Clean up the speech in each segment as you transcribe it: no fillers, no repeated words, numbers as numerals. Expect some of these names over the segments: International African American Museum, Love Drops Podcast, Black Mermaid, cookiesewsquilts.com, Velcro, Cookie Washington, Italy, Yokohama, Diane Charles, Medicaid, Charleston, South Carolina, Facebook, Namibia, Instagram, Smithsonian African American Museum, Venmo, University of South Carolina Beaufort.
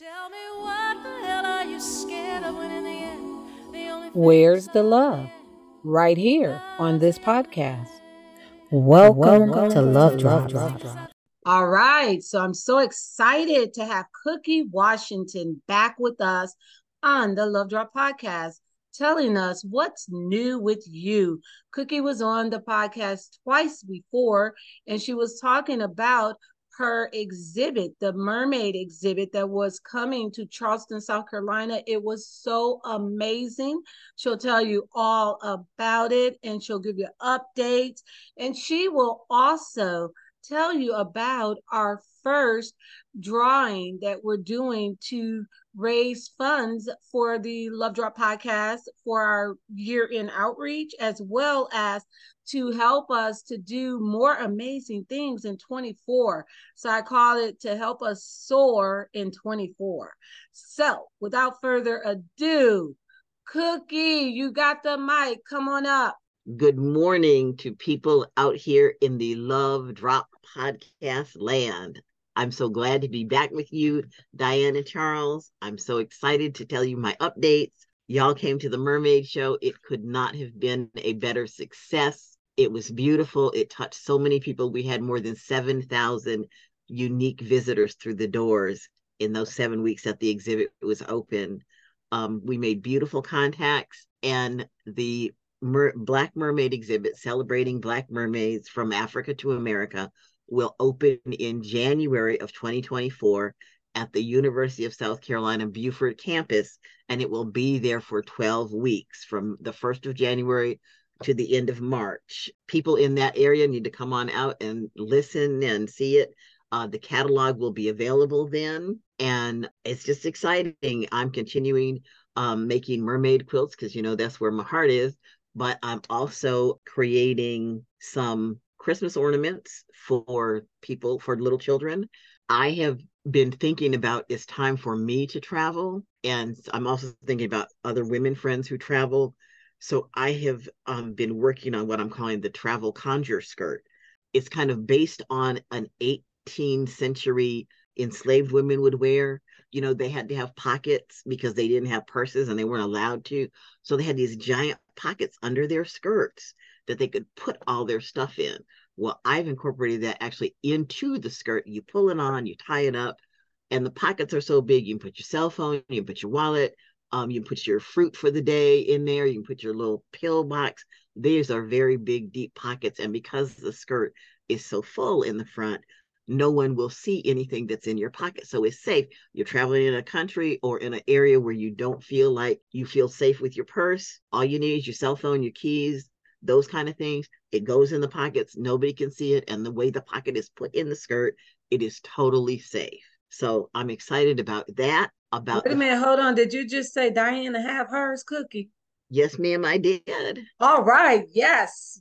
Tell me what the hell are you scared of when in the end? The only Where's the love? Right here on this podcast. Welcome to Love Drops. All right, so I'm so excited to have Cookie Washington back with us on the Love Drop Podcast, telling us what's new with you. Cookie was on the podcast twice before, and she was talking about her exhibit, the mermaid exhibit that was coming to Charleston, South Carolina. It was so amazing. She'll tell you all about it, and she'll give you updates. And she will also tell you about our first drawing that we're doing to raise funds for the Love Drop Podcast for our year-end outreach, as well as to help us to do more amazing things in 24. So I call it to help us soar in 24. So without further ado, Cookie, you got the mic. Come on up. Good morning to people out here in the Love Drop Podcast land. I'm so glad to be back with you, Diane and Charles. I'm so excited to tell you my updates. Y'all came to the Mermaid Show. It could not have been a better success. It was beautiful. It touched so many people. We had more than 7,000 unique visitors through the doors in those 7 weeks that the exhibit was open. We made beautiful contacts, and the Black Mermaid exhibit, celebrating Black mermaids from Africa to America, will open in January of 2024 at the University of South Carolina Beaufort campus, and it will be there for 12 weeks from the 1st of January to the end of March. People in that area need to come on out and listen and see it. The catalog will be available then, and it's just exciting. I'm continuing making mermaid quilts because, you know, that's where my heart is, but I'm also creating some Christmas ornaments for people, for little children. I have been thinking about, it's time for me to travel, and I'm also thinking about other women friends who travel. So I have been working on what I'm calling the travel conjure skirt. It's kind of based on an 18th century enslaved women would wear. You know, they had to have pockets because they didn't have purses and they weren't allowed to. So they had these giant pockets under their skirts that they could put all their stuff in. Well, I've incorporated that actually into the skirt. You pull it on, you tie it up, and the pockets are so big, you can put your cell phone, you can put your wallet, you can put your fruit for the day in there. You can put your little pill box. These are very big, deep pockets. And because the skirt is so full in the front, no one will see anything that's in your pocket. So it's safe. You're traveling in a country or in an area where you don't feel like you feel safe with your purse. All you need is your cell phone, your keys, those kind of things. It goes in the pockets. Nobody can see it. And the way the pocket is put in the skirt, it is totally safe. So I'm excited about that. Wait a minute, hold on. Did you just say Diana have hers, Cookie? Yes, ma'am, I did. All right. Yes.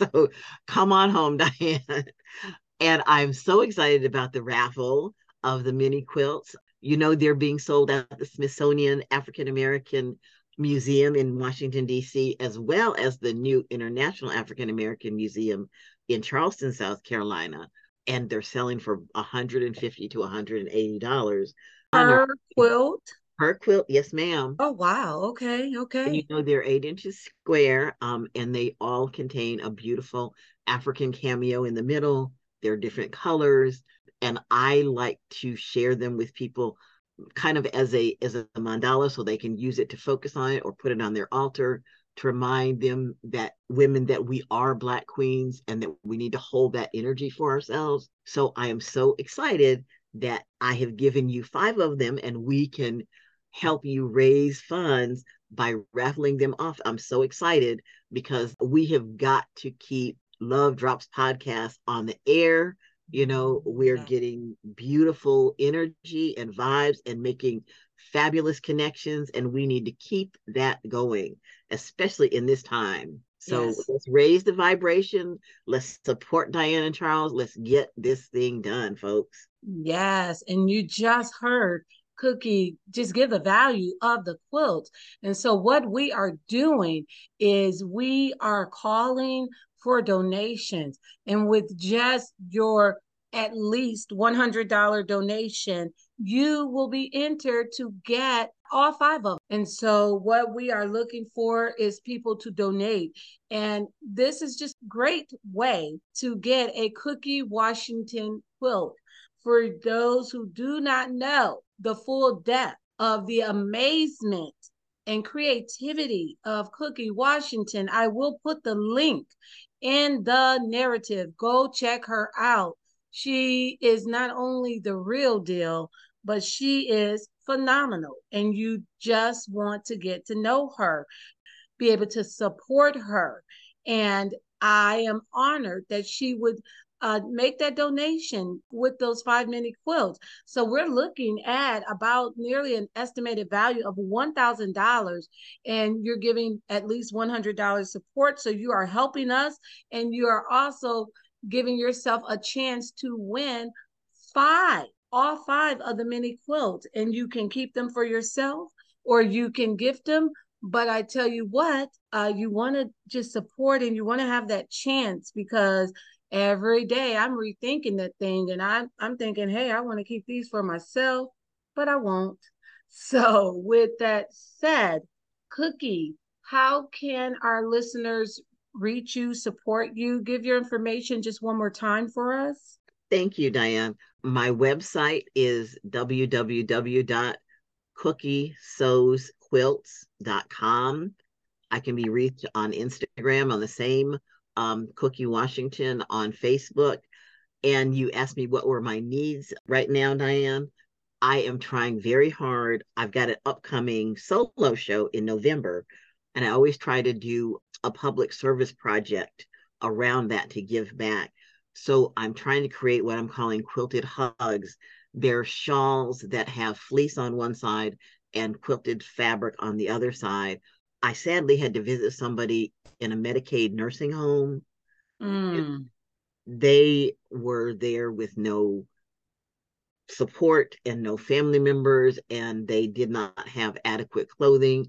So come on home, Diane. And I'm so excited about the raffle of the mini quilts. You know, they're being sold at the Smithsonian African American Museum in Washington, D.C., as well as the new International African American Museum in Charleston, South Carolina. And they're selling for $150 to $180. Per quilt? Per quilt, yes, ma'am. Oh, wow. Okay. And you know, they're 8 inches square, and they all contain a beautiful African cameo in the middle. They're different colors, and I like to share them with people kind of as a mandala, so they can use it to focus on it or put it on their altar to remind them that women, that we are Black queens and that we need to hold that energy for ourselves. So I am so excited that I have given you 5 of them, and we can help you raise funds by raffling them off. I'm so excited because we have got to keep Love Drops Podcast on the air. You know, we're getting beautiful energy and vibes and making fabulous connections, and we need to keep that going, especially in this time. So Let's raise the vibration. Let's support Diane and Charles. Let's get this thing done, folks. Yes, and you just heard Cookie just give the value of the quilt. And so what we are doing is we are calling for donations, and with just your at least $100 donation, you will be entered to get all five of them. And so what we are looking for is people to donate. And this is just a great way to get a Cookie Washington quilt. For those who do not know the full depth of the amazement and creativity of Cookie Washington, I will put the link in the narrative. Go check her out. She is not only the real deal, but she is phenomenal. And you just want to get to know her, be able to support her. And I am honored that she would make that donation with those 5 mini quilts. So we're looking at about nearly an estimated value of $1,000, and you're giving at least $100 support. So you are helping us, and you are also giving yourself a chance to win all five of the mini quilts, and you can keep them for yourself or you can gift them. But I tell you what, you want to just support, and you want to have that chance, because every day I'm rethinking that thing, and I'm thinking, hey, I want to keep these for myself, but I won't. So with that said, Cookie, how can our listeners reach you, support you, give your information just one more time for us? Thank you, Diane. My website is www.cookiesewsquilts.com. I can be reached on Instagram on the same Cookie Washington, on Facebook. And you asked me what were my needs right now, Diane. I am trying very hard. I've got an upcoming solo show in November, and I always try to do a public service project around that to give back. So I'm trying to create what I'm calling quilted hugs. They're shawls that have fleece on one side and quilted fabric on the other side. I sadly had to visit somebody in a Medicaid nursing home. Mm. They were there with no support and no family members, and they did not have adequate clothing.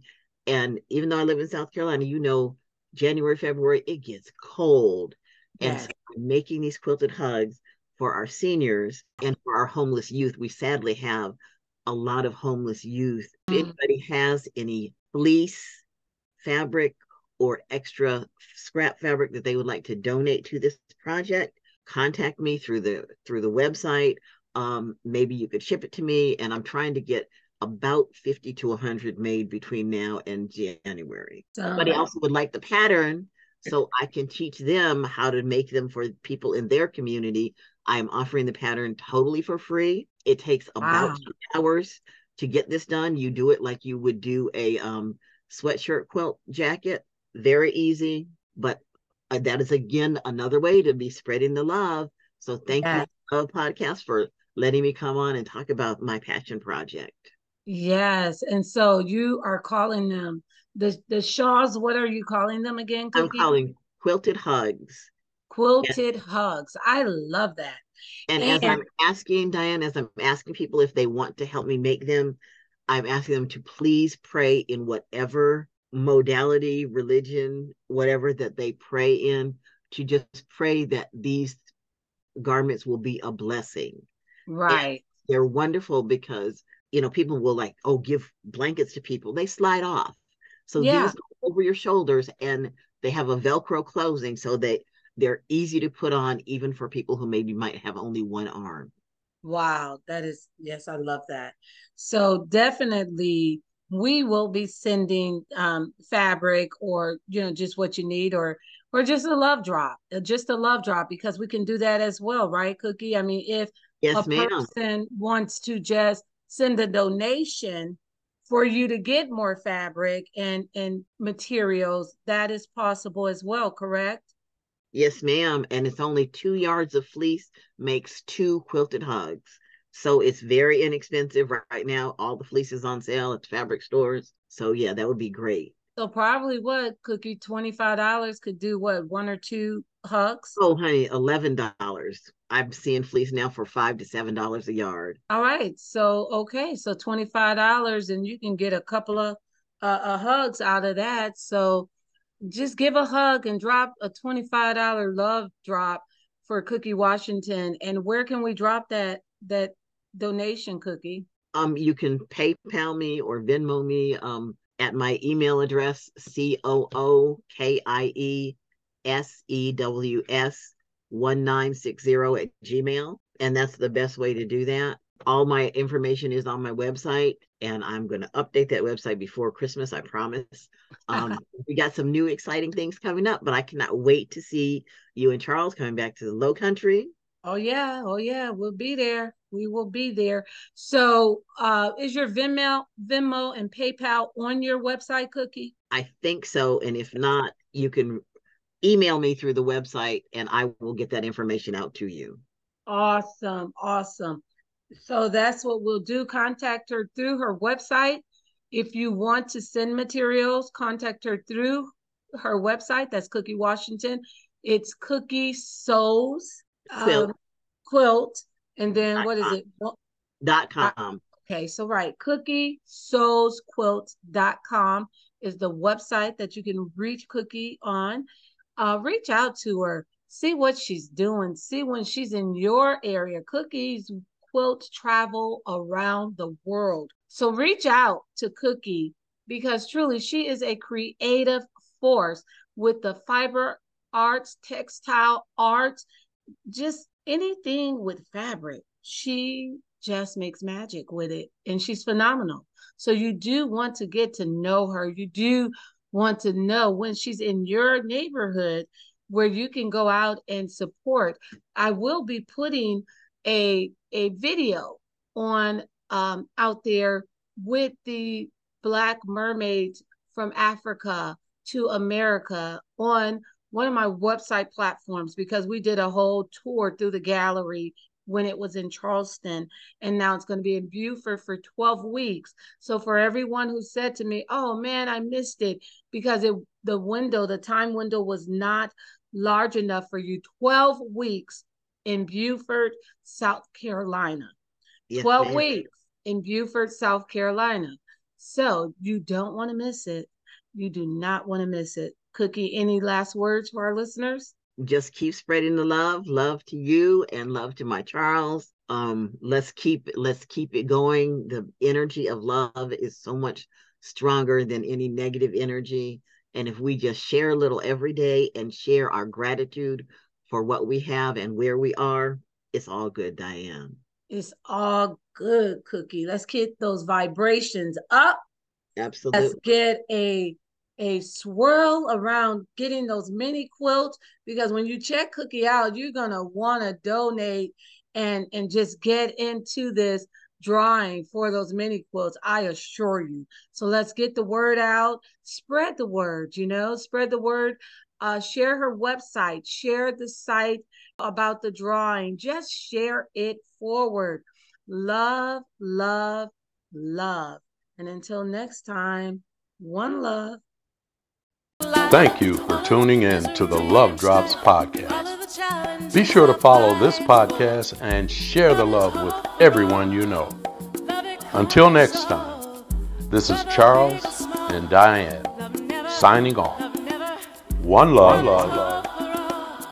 And even though I live in South Carolina, you know, January, February, it gets cold. Yeah. And so I'm making these quilted hugs for our seniors and for our homeless youth. We sadly have a lot of homeless youth. Mm. If anybody has any fleece fabric or extra scrap fabric that they would like to donate to this project, contact me through the website. Maybe you could ship it to me. And I'm trying to get about 50 to 100 made between now and January. Somebody also would like the pattern, so I can teach them how to make them for people in their community. I'm offering the pattern totally for free. It takes about 2 hours to get this done. You do it like you would do a sweatshirt quilt jacket. Very easy, but that is, again, another way to be spreading the love. So thank you, Love Podcast, for letting me come on and talk about my passion project. Yes, and so you are calling them the shawls. What are you calling them again, Cookie? I'm calling quilted hugs. Quilted hugs. I love that. And as I'm asking, Diane, as I'm asking people if they want to help me make them, I'm asking them to please pray in whatever modality, religion, whatever that they pray in, to just pray that these garments will be a blessing. Right. And they're wonderful because, you know, people will like, oh, give blankets to people. They slide off. So these go over your shoulders, and they have a Velcro closing so that they're easy to put on, even for people who maybe might have only one arm. Wow, that is, yes, I love that. So definitely we will be sending fabric, or, you know, just what you need, or just a love drop, because we can do that as well. Right, Cookie? I mean, if person wants to just send a donation for you to get more fabric and materials, that is possible as well, correct? Yes, ma'am. And it's only 2 yards of fleece makes 2 quilted hugs. So it's very inexpensive right now. All the fleece is on sale at fabric stores. So yeah, that would be great. So probably what, Cookie, $25 could do what, 1 or 2 hugs? Oh, honey, $11. I'm seeing fleece now for $5 to $7 a yard. All right. So, okay. So $25, and you can get a couple of hugs out of that. So just give a hug and drop a $25 love drop for Cookie Washington, and where can we drop that donation, Cookie? You can PayPal me or Venmo me at my email address, COOKIESEWS1960@gmail.com. And that's the best way to do that. All my information is on my website, and I'm going to update that website before Christmas, I promise. We got some new exciting things coming up, but I cannot wait to see you and Charles coming back to the Low Country. Oh yeah, we'll be there. We will be there. So is your Venmo and PayPal on your website, Cookie? I think so, and if not, you can email me through the website, and I will get that information out to you. Awesome. So that's what we'll do. Contact her through her website. If you want to send materials, contact her through her website. That's Cookie Washington. It's cookiesewsquilt. And then what is it? .com. Okay. So right. cookiesewsquilts.com is the website that you can reach Cookie on. Reach out to her. See what she's doing. See when she's in your area. Cookies Quilts travel around the world. So reach out to Cookie, because truly she is a creative force with the fiber arts, textile arts, just anything with fabric. She just makes magic with it, and she's phenomenal. So you do want to get to know her. You do want to know when she's in your neighborhood, where you can go out and support. I will be putting a video on out there with the Black Mermaid from Africa to America on one of my website platforms, because we did a whole tour through the gallery when it was in Charleston, and now it's going to be in Beaufort for 12 weeks. So for everyone who said to me, oh man, I missed it because the time window was not large enough for you, 12 weeks in Beaufort, South Carolina. Yes, 12 ma'am. Weeks in Beaufort, South Carolina. So you don't want to miss it. You do not want to miss it. Cookie, any last words for our listeners? Just keep spreading the love to you and love to my Charles. Let's keep it going. The energy of love is so much stronger than any negative energy. And if we just share a little every day and share our gratitude for what we have and where we are, it's all good, Diane. It's all good, Cookie. Let's get those vibrations up. Absolutely. Let's get a swirl around getting those mini quilts, because when you check Cookie out, you're going to want to donate and just get into this drawing for those mini quilts, I assure you. So let's get the word out, spread the word, spread the word, share her website, share the site about the drawing, just share it forward. Love, love, love. And until next time, one love. Thank you for tuning in to the Love Drops Podcast. Be sure to follow this podcast and share the love with everyone you know. Until next time, this is Charles and Diane signing off. One love.